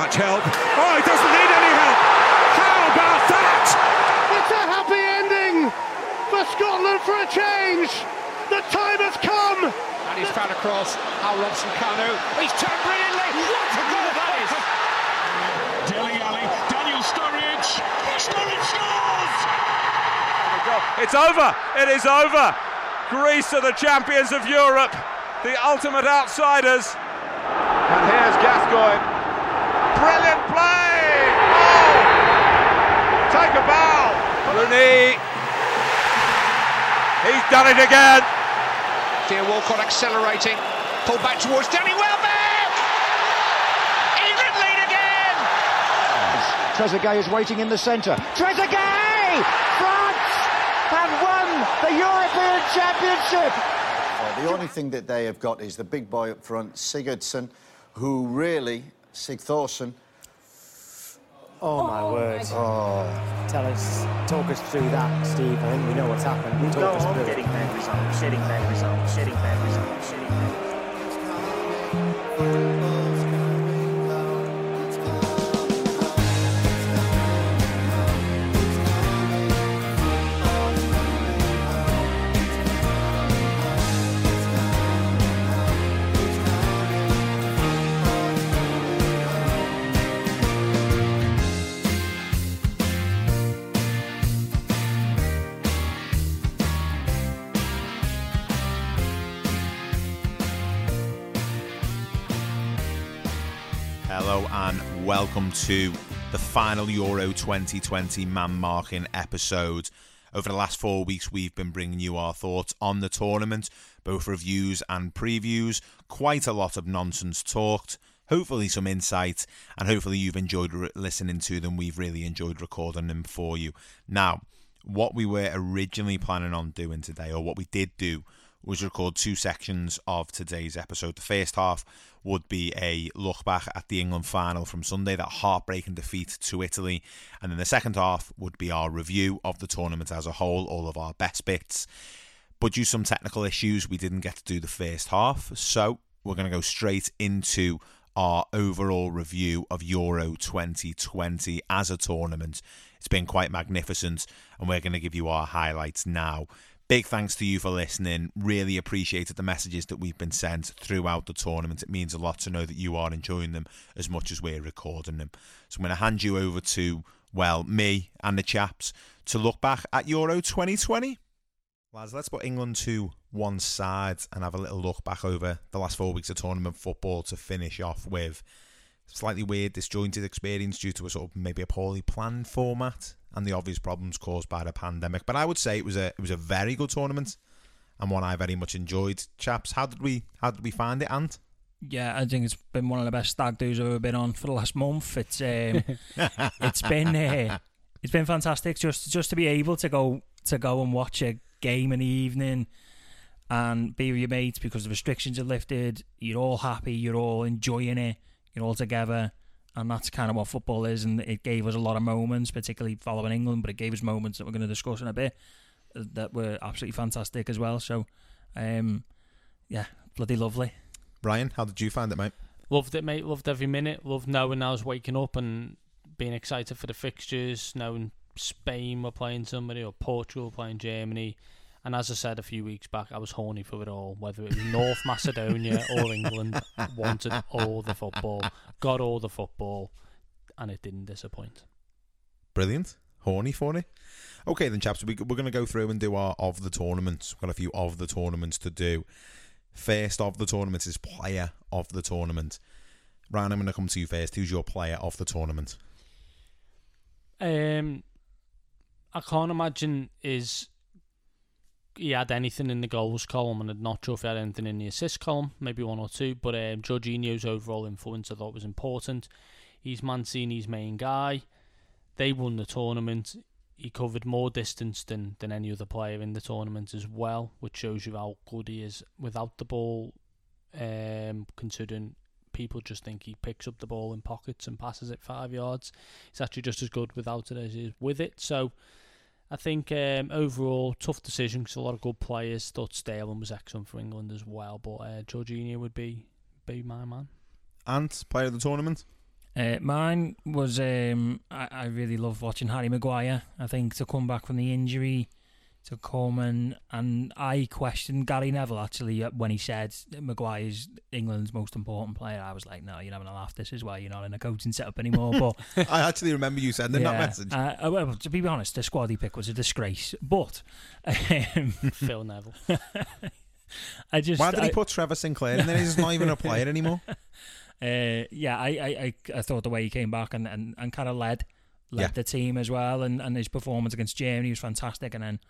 much help. Oh, he doesn't need any help. How about that? It's a happy ending for Scotland for a change. The time has come. And he's found across Hal Robson-Kanu. He's turned brilliantly. What a goal that is. Dele Alli, Daniel Sturridge. Sturridge scores. Oh my God. It's over. It is over. Greece are the champions of Europe. The ultimate outsiders. And here's Gascoigne. Brilliant play! Oh! Take a bow! Rooney. He's done it again. Theo Walcott accelerating. Pulled back towards Danny Welbeck! England lead again! Trezeguet is waiting in the centre. Trezeguet! France have won the European Championship! Well, the only thing that they have got is the big boy up front, Sigurdsson. Who really, Sigurdsson? Oh my word! Oh, tell us, talk us through that, Steve. I think we know what's happened. We go on getting bad results, getting bad results, getting bad results, getting bad results. Hello and welcome to the final Euro 2020 man-marking episode. Over the last 4 weeks, we've been bringing you our thoughts on the tournament, both reviews and previews, quite a lot of nonsense talked, hopefully some insight, and hopefully you've enjoyed listening to them. We've really enjoyed recording them for you. Now, what we were originally planning on doing today, or what we did do, was record two sections of today's episode. The first half would be a look back at the England final from Sunday, that heartbreaking defeat to Italy. And then the second half would be our review of the tournament as a whole, all of our best bits. But due to some technical issues, we didn't get to do the first half. So we're going to go straight into our overall review of Euro 2020 as a tournament. It's been quite magnificent, and we're going to give you our highlights now. Big thanks to you for listening. Really appreciated the messages that we've been sent throughout the tournament. It means a lot to know that you are enjoying them as much as we're recording them. So I'm going to hand you over to, well, me and the chaps to look back at Euro 2020. Lads, let's put England to one side and have a little look back over the last 4 weeks of tournament football to finish off with. Slightly weird, disjointed experience due to a sort of maybe a poorly planned format and the obvious problems caused by the pandemic. But I would say it was a very good tournament and one I very much enjoyed. Chaps, how did we find it, Ant? Yeah, I think it's been one of the best stag do's I've ever been on for the last month. It's it's been fantastic just to be able to go and watch a game in the evening and be with your mates because the restrictions are lifted. You're all happy. You're all enjoying it. You're all together. And that's kind of what football is, and it gave us a lot of moments, particularly following England, but it gave us moments that we're going to discuss in a bit that were absolutely fantastic as well. So, yeah, bloody lovely. Brian, how did you find it, mate? Loved it, mate. Loved every minute. Loved knowing I was waking up and being excited for the fixtures, knowing Spain were playing somebody or Portugal were playing Germany. And as I said a few weeks back, I was horny for it all, whether it was North Macedonia or England. Wanted all the football, got all the football, and it didn't disappoint. Brilliant. Horny for it. Okay then, chaps, we're going to go through and do our of the tournaments. We've got a few of the tournaments to do. First of the tournament is player of the tournament. Ryan, I'm going to come to you first. Who's your player of the tournament? I can't imagine he had anything in the goals column, and I'm not sure if he had anything in the assist column, maybe one or two, but Jorginho's overall influence I thought was important. He's Mancini's main guy. They won the tournament. He covered more distance than any other player in the tournament as well, which shows you how good he is without the ball, considering people just think he picks up the ball in pockets and passes it 5 yards. He's actually just as good without it as he is with it, so I think overall, tough decision because a lot of good players. Thought Sterling was excellent for England as well, but Jorginho would be my man. And player of the tournament? Mine was I really loved watching Harry Maguire. I think to come back from the injury, to come and I questioned Gary Neville actually when he said Maguire's England's most important player. I was like, no, you're having a laugh. This is why you're not in a coaching setup anymore. But I actually remember you sending that message. Well, to be honest, the squad he picked was a disgrace. But Phil Neville. Why did he put Trevor Sinclair in there? He's not even a player anymore. I thought the way he came back and kind of led the team as well, and his performance against Germany was fantastic, and then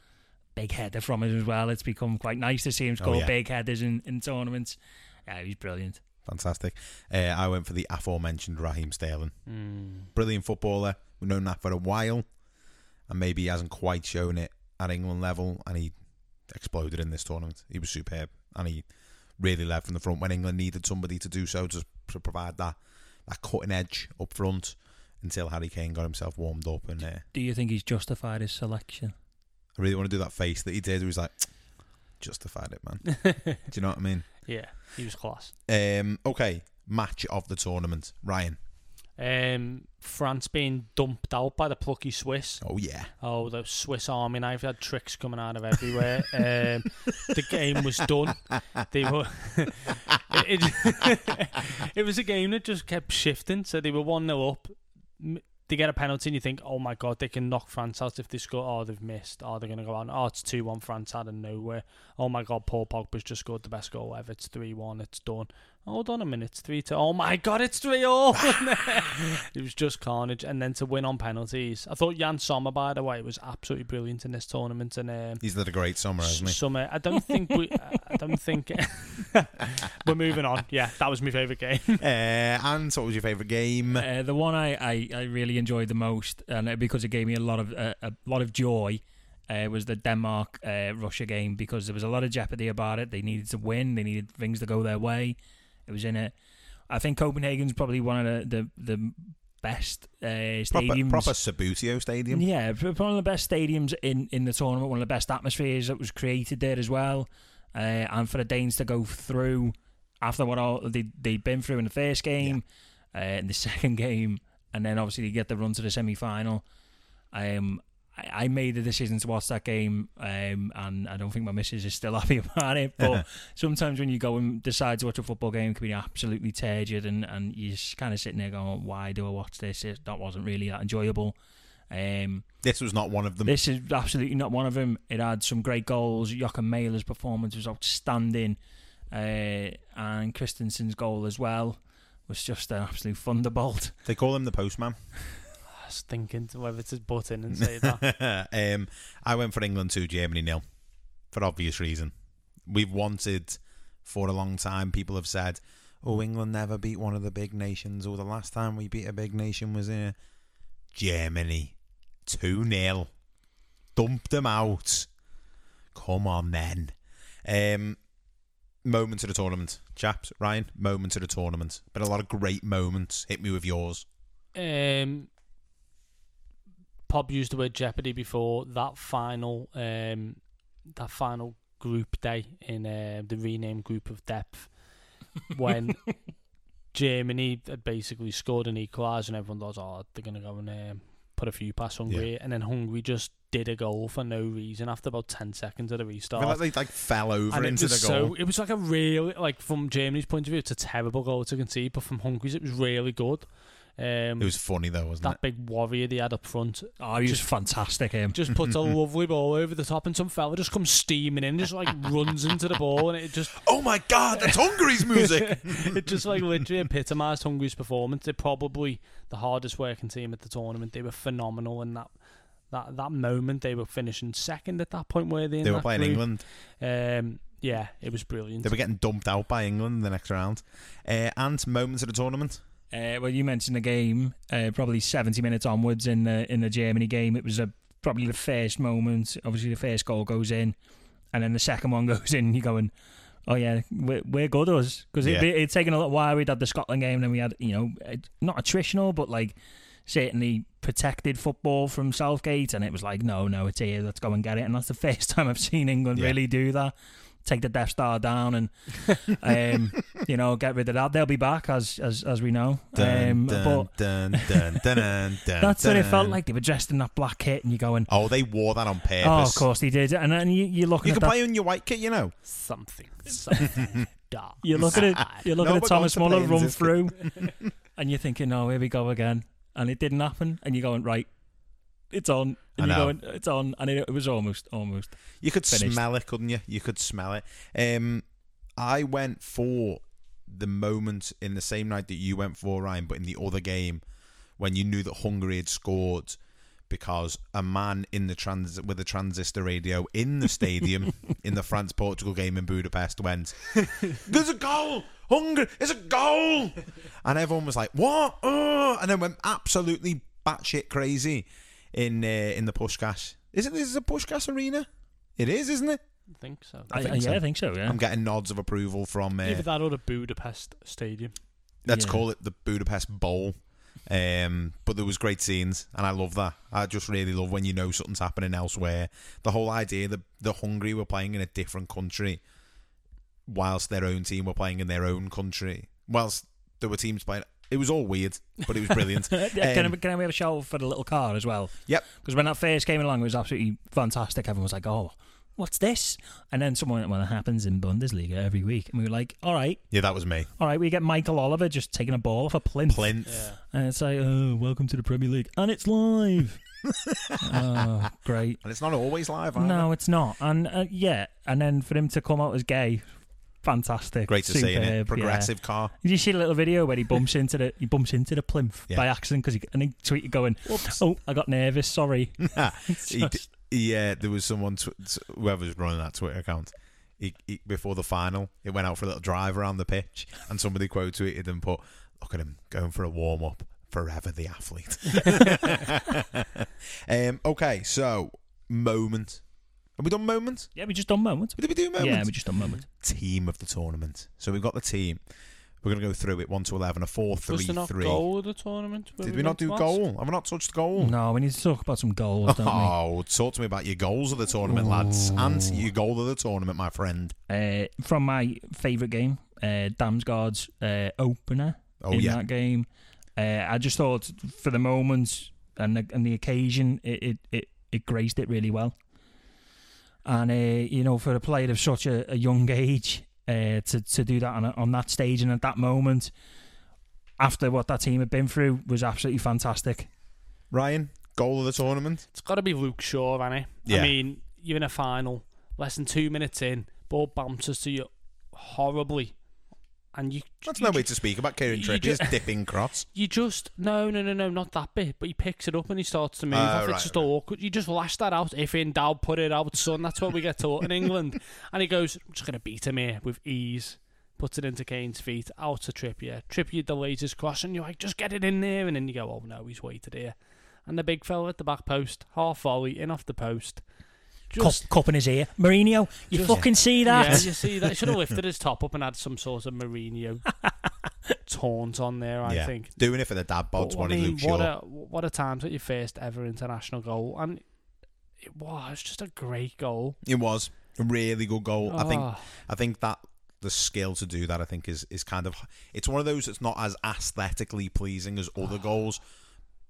big header from him as well. It's become quite nice to see him score big headers in tournaments. Yeah, he's brilliant. Fantastic. I went for the aforementioned Raheem Sterling. Brilliant footballer. We've known that for a while, and maybe he hasn't quite shown it at England level, and he exploded in this tournament. He was superb, and he really led from the front when England needed somebody to do so, to provide that cutting edge up front until Harry Kane got himself warmed up. And do you think he's justified his selection? I really want to do that face that he did. He was like, justified it, man. Do you know what I mean? Yeah, he was class. Okay, match of the tournament, Ryan. France being dumped out by the plucky Swiss. Oh yeah. Oh, the Swiss army knife had tricks coming out of everywhere. The game was done. They were it was a game that just kept shifting. So they were 1-0 up. They get a penalty and you think, oh my god, they can knock France out if they score. Oh, they've missed. Oh, they're going to go out. Oh, it's 2-1 France out of nowhere. Oh my god, Paul Pogba's just scored the best goal ever. It's 3-1. It's done. Hold on a minute, it's 3-2. Oh my god, it's 3-0. It was just carnage. And then to win on penalties. I thought Jan Sommer, by the way, was absolutely brilliant in this tournament. And he's had a great summer, hasn't he? Summer. I don't think we're moving on. Yeah, that was my favourite game. And what was your favourite game? The one I really enjoyed the most, and because it gave me a lot of joy, was the Denmark Russia game, because there was a lot of jeopardy about it. They needed to win. They needed things to go their way. It was in it. I think Copenhagen's probably one of the best stadiums. Proper Sabutio stadium. Yeah, one of the best stadiums in the tournament, one of the best atmospheres that was created there as well. And for the Danes to go through after what all they'd been through in the first game, in the second game, and then obviously they get the run to the semi-final. I made the decision to watch that game, and I don't think my missus is still happy about it, but sometimes when you go and decide to watch a football game, it can be absolutely turgid, and you're just kind of sitting there going, why do I watch this? That wasn't really that enjoyable. This was not one of them. This is absolutely not one of them. It had some great goals. Joakim Mæhle's performance was outstanding, and Christensen's goal as well was just an absolute thunderbolt. They call him the postman. Thinking to whether to butt in and say that. I went for England 2, Germany 0, for obvious reason. We've wanted for a long time, people have said, oh, England never beat one of the big nations, or the last time we beat a big nation was in Germany 2-0, dumped them out. Come on then. Moments of the tournament, chaps. Ryan, moments of the tournament. Been a lot of great moments. Hit me with yours. Pop used the word jeopardy before. That final group day in the renamed group of depth, when Germany had basically scored an equaliser and everyone thought, oh, they're going to go and put a few past Hungary, and then Hungary just did a goal for no reason after about 10 seconds of the restart. They fell over and into the goal. So, it was like a real, from Germany's point of view, it's a terrible goal to concede, but from Hungary's it was really good. It was funny though, wasn't it? That big warrior they had up front. Oh, he was fantastic, him. Just puts a lovely ball over the top and some fella just comes steaming in, just runs into the ball, and it just... Oh my God, that's Hungary's music! It just literally epitomised Hungary's performance. They're probably the hardest working team at the tournament. They were phenomenal in that moment. They were finishing second at that point, were they? They were playing England. Yeah, it was brilliant. They were getting dumped out by England in the next round. And moments of the tournament? Well, you mentioned the game, probably 70 minutes onwards in the Germany game. It was probably the first moment. Obviously, the first goal goes in, and then the second one goes in. And you're going, oh yeah, we're good, us, because it's taken a little while. We'd had the Scotland game, then we had not attritional, but certainly protected football from Southgate, and it was no, it's here. Let's go and get it. And that's the first time I've seen England really do that. take the Death Star down and you know, get rid of that. They'll be back, as we know. That's what it felt like. They were dressed in that black kit, and you're going, oh, they wore that on purpose. Oh, of course they did. And then you're looking. You can play on your white kit, you know. Something dark. You're looking at Thomas Muller run through, and you're thinking, oh, here we go again. And it didn't happen. And you're going, right, it's on. And you're going, it's on. And it was almost. You could smell it, couldn't you? You could smell it. I went for the moment in the same night that you went for, Ryan, but in the other game when you knew that Hungary had scored, because a man in the with a transistor radio in the stadium in the France-Portugal game in Budapest went, there's a goal! Hungary, it's a goal! And everyone was like, what? Oh! And then went absolutely batshit crazy in the Puskás. Is it a Puskás arena? It is, isn't it? I think so. I think so, yeah. I'm getting nods of approval from... either that or the Budapest Stadium. Let's call it the Budapest Bowl. But there was great scenes, and I love that. I just really love when you know something's happening elsewhere. The whole idea that the Hungary were playing in a different country whilst their own team were playing in their own country. Whilst there were teams playing... It was all weird, but it was brilliant. Can we have a shout for the little car as well? Yep. Because when that first came along, it was absolutely fantastic. Everyone was like, oh... what's this? And then someone went, well, it happens in Bundesliga every week. And we were like, all right. Yeah, that was me. All right, we get Michael Oliver just taking a ball off a plinth. Yeah. And it's like, oh, welcome to the Premier League. And it's live. Oh, great. And it's not always live, either. No, it's not. And and then for him to come out as gay, fantastic. Great to see it. Progressive car. Did you see a little video where he bumps into the plinth by accident? Cause he tweeted going, whoops. Oh, I got nervous, sorry. Yeah, there was someone, whoever was running that Twitter account, he, before the final, it went out for a little drive around the pitch, and somebody quote-tweeted and put, look at him, going for a warm-up, forever the athlete. Okay, so, moment. Have we done moments? Yeah, we just done moments. Did we do moments? Yeah, we just done moments. Team of the tournament. So we've got the team. We're going to go through it 1-11, a 4-3-3. Was there not goal of the tournament? Did we not do goal? Have we not touched goal? No, we need to talk about some goals, don't we? Oh, talk to me about your goals of the tournament, lads. And your goal of the tournament, my friend. From my favourite game, Damsgaard's opener in that game. I just thought, for the moment and the occasion, it graced it really well. And, you know, for a player of such a young age... to do that on that stage and at that moment, after what that team had been through, was absolutely fantastic. Ryan, goal of the tournament? It's got to be Luke Shaw, hasn't it? Yeah. I mean, you're in a final, less than 2 minutes in, ball bounces to you horribly, and you. That's no way to speak about Kieran Trippier's dipping cross. You just no, not that bit. But he picks it up and he starts to move. It's just awkward. You just lash that out. If in doubt, put it out, son. That's what we get taught in England. And he goes, I'm just gonna beat him here with ease. Puts it into Kane's feet, out to Trippier. Trippier delays his cross, and you're like, just get it in there. And then you go, oh no, he's waited here. And the big fella at the back post, half volley in off the post. Just cup in his ear. Mourinho, you fucking see that? Yeah, you see that? He should have lifted his top up and had some sort of Mourinho taunt on there, I think. Doing it for the dad bods when he looks short. What a time at your first ever international goal. And it was just a great goal. It was. A really good goal. Oh. I think that the skill to do that, I think, is kind of... It's one of those that's not as aesthetically pleasing as other goals,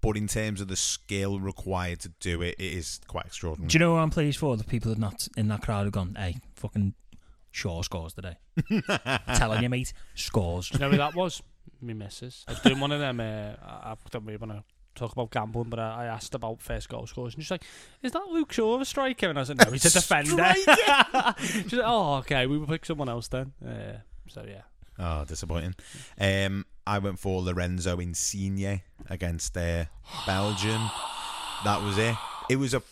but in terms of the skill required to do it, it is quite extraordinary. Do you know what I'm pleased for? The people not in that crowd have gone, hey, fucking Shaw scores today. Telling you, mate, scores. Do you know who that was? Me missus. I was doing one of them, I don't really want to talk about gambling, but I asked about first goal scores, and she's like, is that Luke Shaw a striker? And I said, no, he's a defender. She's like, oh, okay, we will pick someone else then. Oh, disappointing. I went for Lorenzo Insigne against Belgium. That was it. It was a...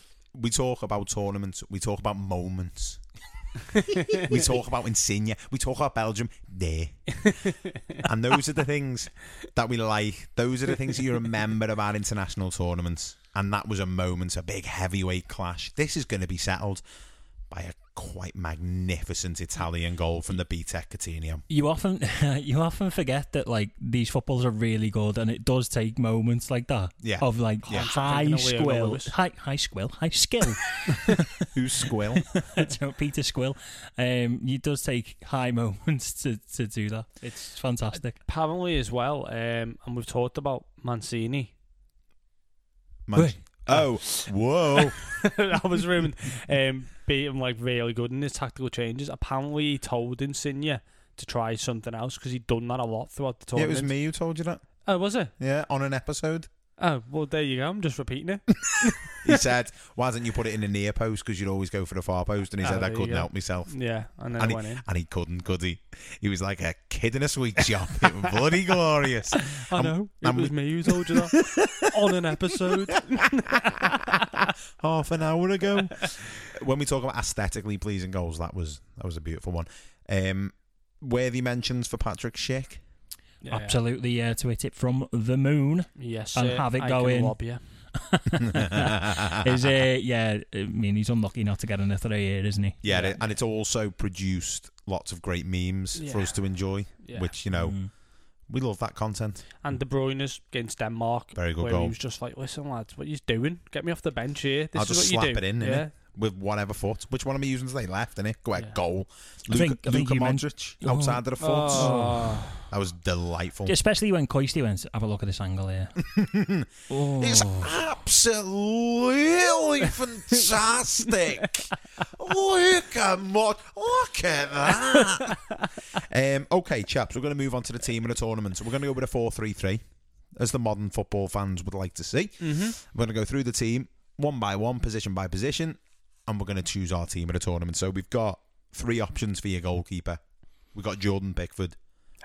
We talk about tournaments. We talk about moments. We talk about Insigne. We talk about Belgium. And those are the things that we like. Those are the things that you remember about international tournaments. And that was a moment, a big heavyweight clash. This is going to be settled. by a quite magnificent Italian goal from the BTEC Coutinho. You often forget that like these footballers are really good, and it does take moments like that of like high skill. Who's Skill? Peter Skill. It does take high moments to do that. It's fantastic. Apparently as well, and we've talked about Mancini. Whoa! I was ruined. Being like really good in his tactical changes. Apparently, he told Insigne to try something else because he'd done that a lot throughout the tournament. Yeah, it was me who told you that. Oh, was it? Yeah, on an episode. Oh, well, there you go. I'm just repeating it. He said, why didn't you put it in the near post because you'd always go for the far post? And he said, I couldn't help myself. Yeah, and went in. And he couldn't, could he? He was like a kid in a sweet shop. It was bloody glorious. I know. It was me who told you that on an episode. Half an hour ago. When we talk about aesthetically pleasing goals, that was a beautiful one. Worthy mentions for Patrick Schick. Yeah. Absolutely, yeah, to hit it from the moon. Yes, and have it go in. He's unlucky not to get in a 3-year, isn't he? Yeah, and it's also produced lots of great memes for us to enjoy, which, you know, we love that content. And De Bruyne's against Denmark. Very good goal. He was just like, listen, lads, what are you doing? Get me off the bench here. This I'll is just what slap you do. It in, innit? With whatever foot. Which one am I using today? Left, innit? Go ahead, goal. Luka Modric outside of the foot. Oh. That was delightful. Especially when Koisty went, have a look at this angle here. Oh. It's absolutely fantastic. Look at that. Okay, chaps, we're going to move on to the team of the tournament. So we're going to go with a 4-3-3, as the modern football fans would like to see. Mm-hmm. We're going to go through the team one by one, position by position, and we're going to choose our team at a tournament. So we've got three options for your goalkeeper. We've got Jordan Pickford,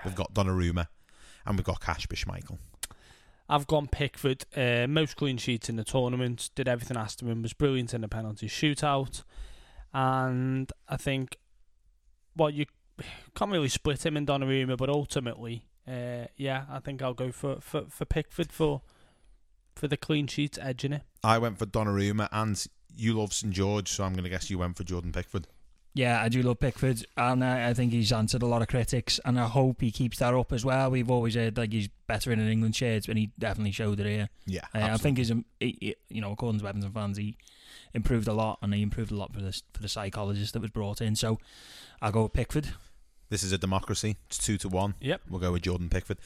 we've got Donnarumma, and we've got Kasper Schmeichel. I've gone Pickford, most clean sheets in the tournament, did everything asked of him, was brilliant in the penalty shootout, and I think, well, you can't really split him and Donnarumma, but ultimately, I think I'll go for Pickford for the clean sheets edging it. I went for Donnarumma, and you love St George, so I'm going to guess you went for Jordan Pickford. Yeah, I do love Pickford, and I think he's answered a lot of critics, and I hope he keeps that up as well. We've always heard like he's better in an England shirts, and he definitely showed it here. Yeah, I think he's according to Everton fans, he improved a lot, and he improved a lot for the psychologist that was brought in. So I'll go with Pickford. This is a democracy. It's 2-1. Yep. We'll go with Jordan Pickford.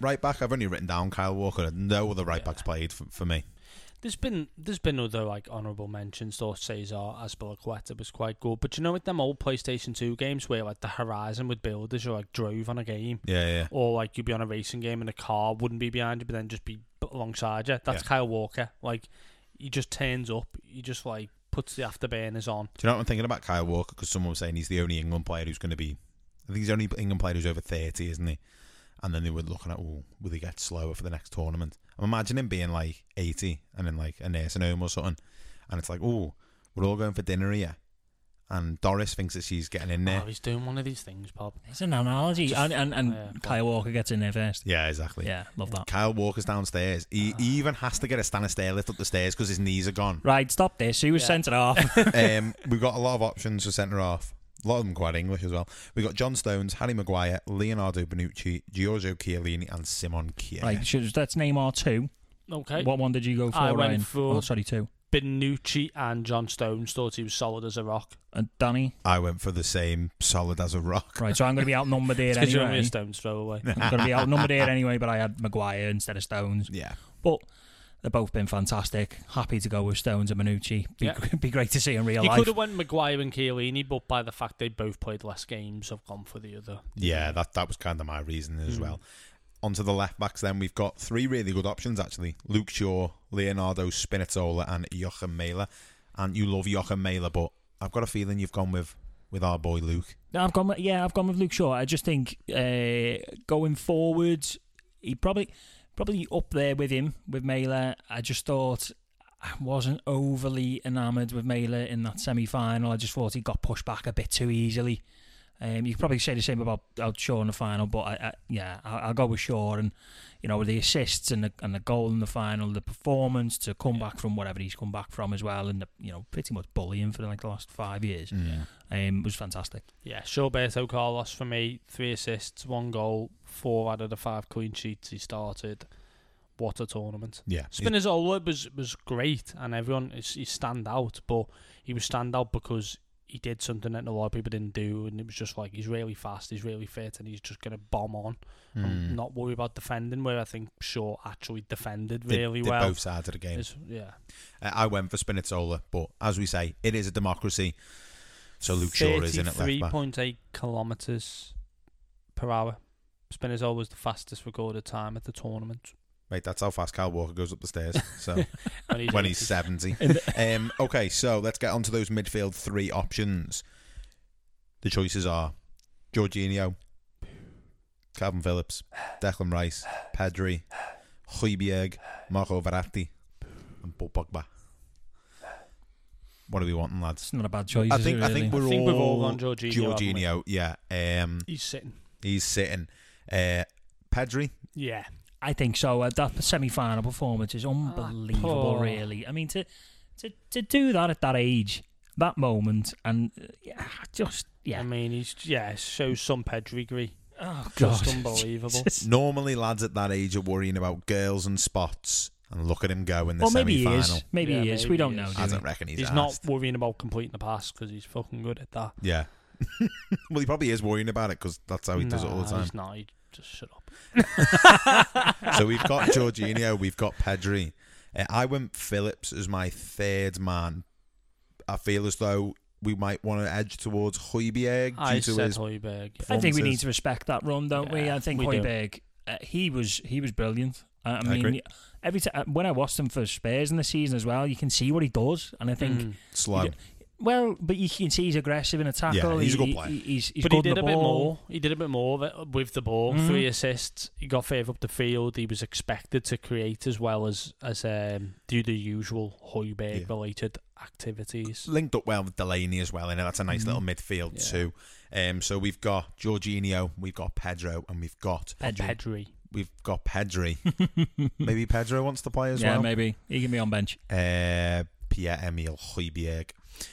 Right back, I've only written down Kyle Walker. No other right backs played for me. There's been other like honourable mentions. Though Cesar Azpilicueta was quite good, but you know with them old PlayStation 2 games where like the horizon would build as you like drove on a game, or like you'd be on a racing game and a car wouldn't be behind you but then just be alongside you. That's Kyle Walker. Like he just turns up. He just like puts the afterburners on. Do you know what I'm thinking about Kyle Walker? Because someone was saying he's the only England player who's going to be. I think he's the only England player who's over 30, isn't he? And then they were looking at, will he get slower for the next tournament? I'm imagining him being like 80 and in like a nursing home or something. And it's like, we're all going for dinner here. And Doris thinks that she's getting in there. Oh, he's doing one of these things, Bob. It's an analogy. And Kyle Walker gets in there first. Yeah, exactly. Yeah, love that. Kyle Walker's downstairs. He even has to get a standing stair lift up the stairs because his knees are gone. Right, stop this. He was centre-half. We've got a lot of options for centre-half. A lot of them quite English as well. We've got John Stones, Harry Maguire, Leonardo Bonucci, Giorgio Chiellini, and Simon Kjaer. Right, let's name our two. Okay. What one did you go for, Ryan? I went for two. Bonucci and John Stones. Thought he was solid as a rock. And Danny? I went for the same, solid as a rock. Right, so I'm going to be outnumbered here anyway. Because you're only a Stones throwaway. I'm going to be outnumbered here anyway, but I had Maguire instead of Stones. Yeah. But they've both been fantastic. Happy to go with Stones and Bonucci. Be great to see in real life. You could have went Maguire and Chiellini, but by the fact they both played less games, I've gone for the other. Yeah, that was kind of my reasoning as well. On to the left-backs then, we've got three really good options, actually. Luke Shaw, Leonardo Spinazzola, and Joakim Mæhle. And you love Joakim Mæhle, but I've got a feeling you've gone with our boy Luke. No, I've gone with Luke Shaw. I just think going forward, he probably up there with him, with Mæhle. I just thought I wasn't overly enamoured with Mæhle in that semi-final. I just thought he got pushed back a bit too easily. You could probably say the same about Shaw in the final, but I'll go with Shaw, and you know, the assists and the goal in the final, the performance to come back from whatever he's come back from as well, and the, you know, pretty much bullying for like the last 5 years, was fantastic. Yeah, Shaw, Berto Carlos for me, 3 assists, 1 goal, 4 out of the 5 clean sheets he started. What a tournament! Yeah, Spinazzola was great, and everyone he stand out, but he was stand out because he did something that a lot of people didn't do, and it was just like, he's really fast, he's really fit, and he's just going to bomb on and not worry about defending, where I think Shaw actually defended really well. Both sides of the game. I went for Spinazzola, but as we say, it is a democracy, so Luke Shaw is in at left back. 3.8 kilometres per hour. Spinazzola was the fastest recorded time at the tournament. Mate, that's how fast Kyle Walker goes up the stairs. So when he's 70. Okay, so let's get on to those midfield three options. The choices are Jorginho, Calvin Phillips, Declan Rice, Pedri, Højbjerg, Marco Verratti, and Paul Pogba. What are we wanting, lads? It's not a bad choice. I think we've all gone Jorginho. Yeah. He's sitting. Pedri. Yeah. I think so. That semi-final performance is unbelievable, really. I mean, to do that at that age, that moment, and I mean, he shows some pedigree. Oh, God. Just unbelievable. Normally, lads at that age are worrying about girls and spots, and look at him go in the semi-final. Maybe he is. We don't know. I don't reckon he's not worrying about completing the pass, because he's fucking good at that. Yeah. Well, he probably is worrying about it, because that's how he does it all the time. He's not. He just shut up. So we've got Jorginho, we've got Pedri. I went Phillips as my third man. I feel as though we might want to edge towards Højbjerg. I think we need to respect that run, don't we? I think Højbjerg, he was brilliant. I mean, every time when I watched him for Spurs in the season as well, you can see what he does, and I think slow. Well, but you can see he's aggressive in a tackle. Yeah, he's a good player. He did a bit more with the ball. 3 assists. He got further up the field. He was expected to create as well as do the usual Højbjerg-related activities. Linked up well with Delaney as well, and that's a nice little midfield too. So we've got Jorginho, we've got Pedro, and we've got Pedri. Maybe Pedro wants to play as well. Yeah, maybe. He can be on bench. Pierre-Emile Højbjerg.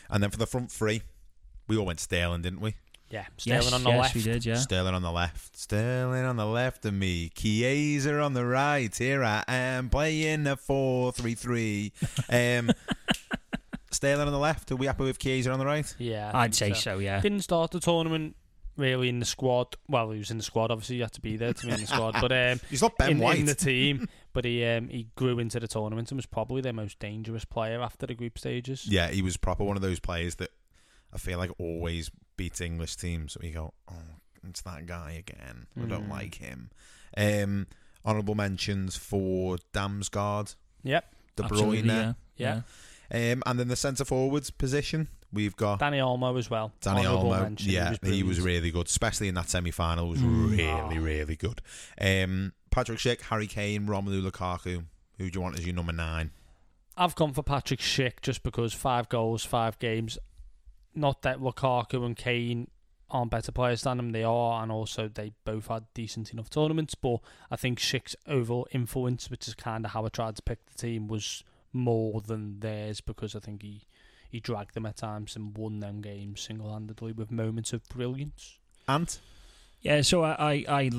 And then for the front three, we all went Sterling, didn't we? Yeah, Sterling on the left. Yes, we did, yeah. Sterling on the left of me. Chiesa on the right. Here I am playing a 4-3-3. Sterling on the left. Are we happy with Chiesa on the right? Yeah. I'd say so, yeah. Didn't start the tournament really in the squad. Well, he was in the squad, obviously. You had to be there to be in the squad. But he's not Ben White. In the team. But he grew into the tournament and was probably their most dangerous player after the group stages. Yeah, he was proper one of those players that I feel like always beats English teams. So you go, oh, it's that guy again. I don't like him. Honourable mentions for Damsgaard. Yep. De Bruyne. Yeah. And then the centre-forwards position, we've got Danny Olmo as well. Honourable mention. Yeah, he was really good, especially in that semi-final. He was really good. Patrick Schick, Harry Kane, Romelu Lukaku. Who do you want as your number 9? I've gone for Patrick Schick just because 5 goals, 5 games. Not that Lukaku and Kane aren't better players than them. They are, and also they both had decent enough tournaments. But I think Schick's overall influence, which is kind of how I tried to pick the team, was more than theirs, because I think he dragged them at times and won them games single-handedly with moments of brilliance. Ant? Yeah, so I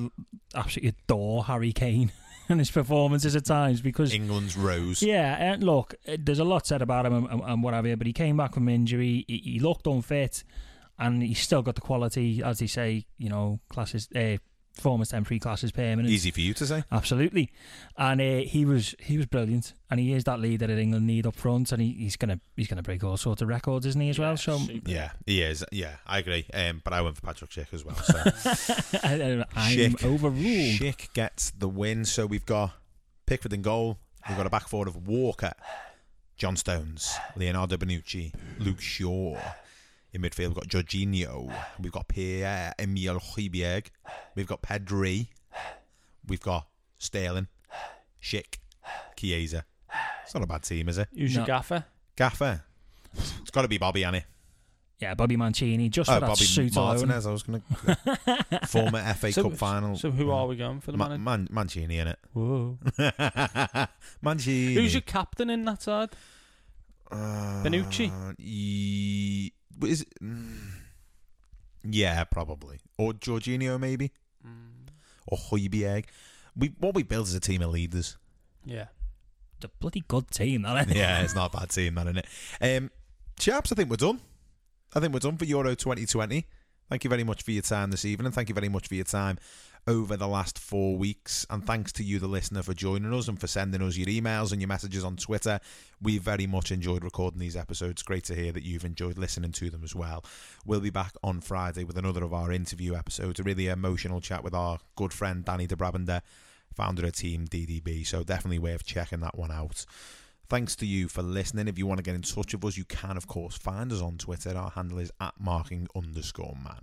absolutely adore Harry Kane and his performances at times, because England's rose. Yeah, and look, there's a lot said about him and what have you, but he came back from injury, he looked unfit, and he's still got the quality, as they say, you know, classes, performance temporary, classes permanent. Easy for you to say. Absolutely. And he was brilliant, and he is that leader that England need up front, and he's gonna break all sorts of records, isn't he, as well? So yeah, he is. Yeah, I agree. But I went for Patrick Schick as well. So I'm overruled. Schick gets the win. So we've got Pickford in goal. We've got a back four of Walker, John Stones, Leonardo Bonucci, Luke Shaw. In midfield, we've got Jorginho, we've got Pierre-Emile Højbjerg, we've got Pedri, we've got Sterling, Schick, Chiesa. It's not a bad team, is it? Who's your gaffer? It's got to be Bobby, hasn't it? Yeah, Bobby Mancini, just for that suit Martinez, alone. I was going to... former FA Cup final. So who are we going for the manager? Mancini, innit? Whoa. Mancini. Who's your captain in that side? Bonucci? Is it, yeah, probably. Or Jorginho, maybe. Mm. Or Højbjerg. What we build is a team of leaders. Yeah. It's a bloody good team, that, isn't it? Yeah, it's not a bad team, that, isn't it? Chaps, I think we're done. I think we're done for Euro 2020. Thank you very much for your time this evening. Thank you very much for your time over the last 4 weeks. And thanks to you, the listener, for joining us and for sending us your emails and your messages on Twitter. We very much enjoyed recording these episodes. Great to hear that you've enjoyed listening to them as well. We'll be back on Friday with another of our interview episodes, a really emotional chat with our good friend Danny de Brabander, founder of Team DDB. So definitely worth checking that one out. Thanks to you for listening. If you want to get in touch with us, you can, of course, find us on Twitter. Our handle is @marking_man.